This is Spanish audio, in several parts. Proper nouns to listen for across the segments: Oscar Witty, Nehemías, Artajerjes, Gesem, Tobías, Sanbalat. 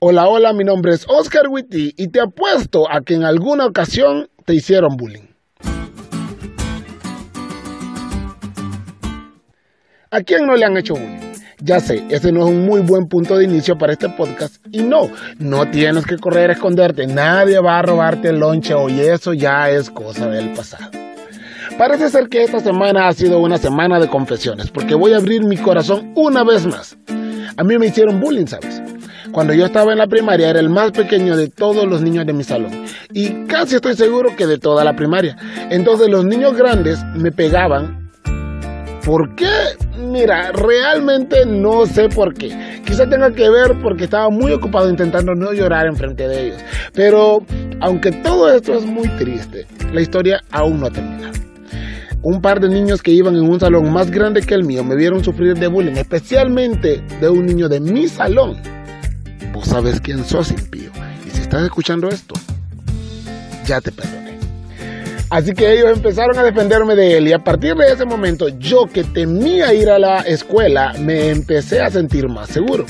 Hola, hola, mi nombre es Oscar Witty y te apuesto a que en alguna ocasión te hicieron bullying. ¿A quién no le han hecho bullying? Ya sé, ese no es un muy buen punto de inicio para este podcast. Y no tienes que correr a esconderte. Nadie va a robarte el lonche hoy, eso ya es cosa del pasado. Parece ser que esta semana ha sido una semana de confesiones, porque voy a abrir mi corazón una vez más. A mí me hicieron bullying, ¿sabes? Cuando yo estaba en la primaria era el más pequeño de todos los niños de mi salón y casi estoy seguro que de toda la primaria. Entonces los niños grandes me pegaban. ¿Por qué? Mira, realmente no sé por qué. Quizá tenga que ver porque estaba muy ocupado intentando no llorar enfrente de ellos. Pero aunque todo esto es muy triste, la historia aún no ha terminado. Un par de niños que iban en un salón más grande que el mío me vieron sufrir de bullying, especialmente de un niño de mi salón. Vos sabes quién sos, impío, y si estás escuchando esto, ya te perdoné. Así que ellos empezaron a defenderme de él, y a partir de ese momento, yo que temía ir a la escuela, me empecé a sentir más seguro.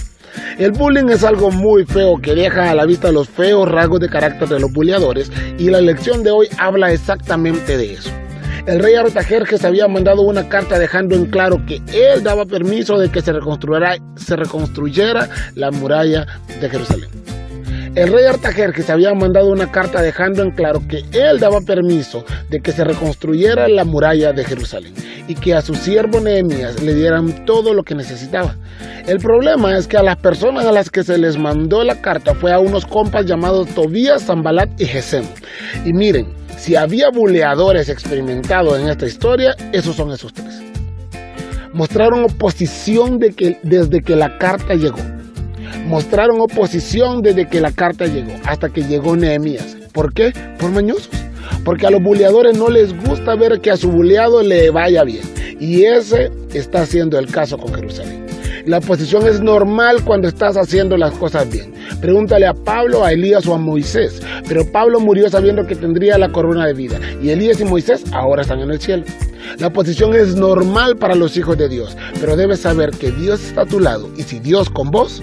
El bullying es algo muy feo que deja a la vista los feos rasgos de carácter de los bulleadores, y la lección de hoy habla exactamente de eso. El rey Artajerjes había mandado una carta dejando en claro que él daba permiso de que se reconstruyera la muralla de Jerusalén. El rey Artajerjes había mandado una carta dejando en claro que él daba permiso de que se reconstruyera la muralla de Jerusalén y que a su siervo Nehemías le dieran todo lo que necesitaba. El problema es que a las personas a las que se les mandó la carta fue a unos compas llamados Tobías, Sanbalat y Gesem. Y miren, si había buleadores experimentados en esta historia, esos son esos tres. Mostraron oposición desde que la carta llegó. Mostraron oposición desde que la carta llegó, hasta que llegó Nehemías. ¿Por qué? Por mañosos. Porque a los buleadores no les gusta ver que a su buleado le vaya bien. Y ese está siendo el caso con Jerusalén. La oposición es normal cuando estás haciendo las cosas bien. Pregúntale a Pablo, a Elías o a Moisés. Pero Pablo murió sabiendo que tendría la corona de vida. Y Elías y Moisés ahora están en el cielo. La oposición es normal para los hijos de Dios. Pero debes saber que Dios está a tu lado. Y si Dios con vos,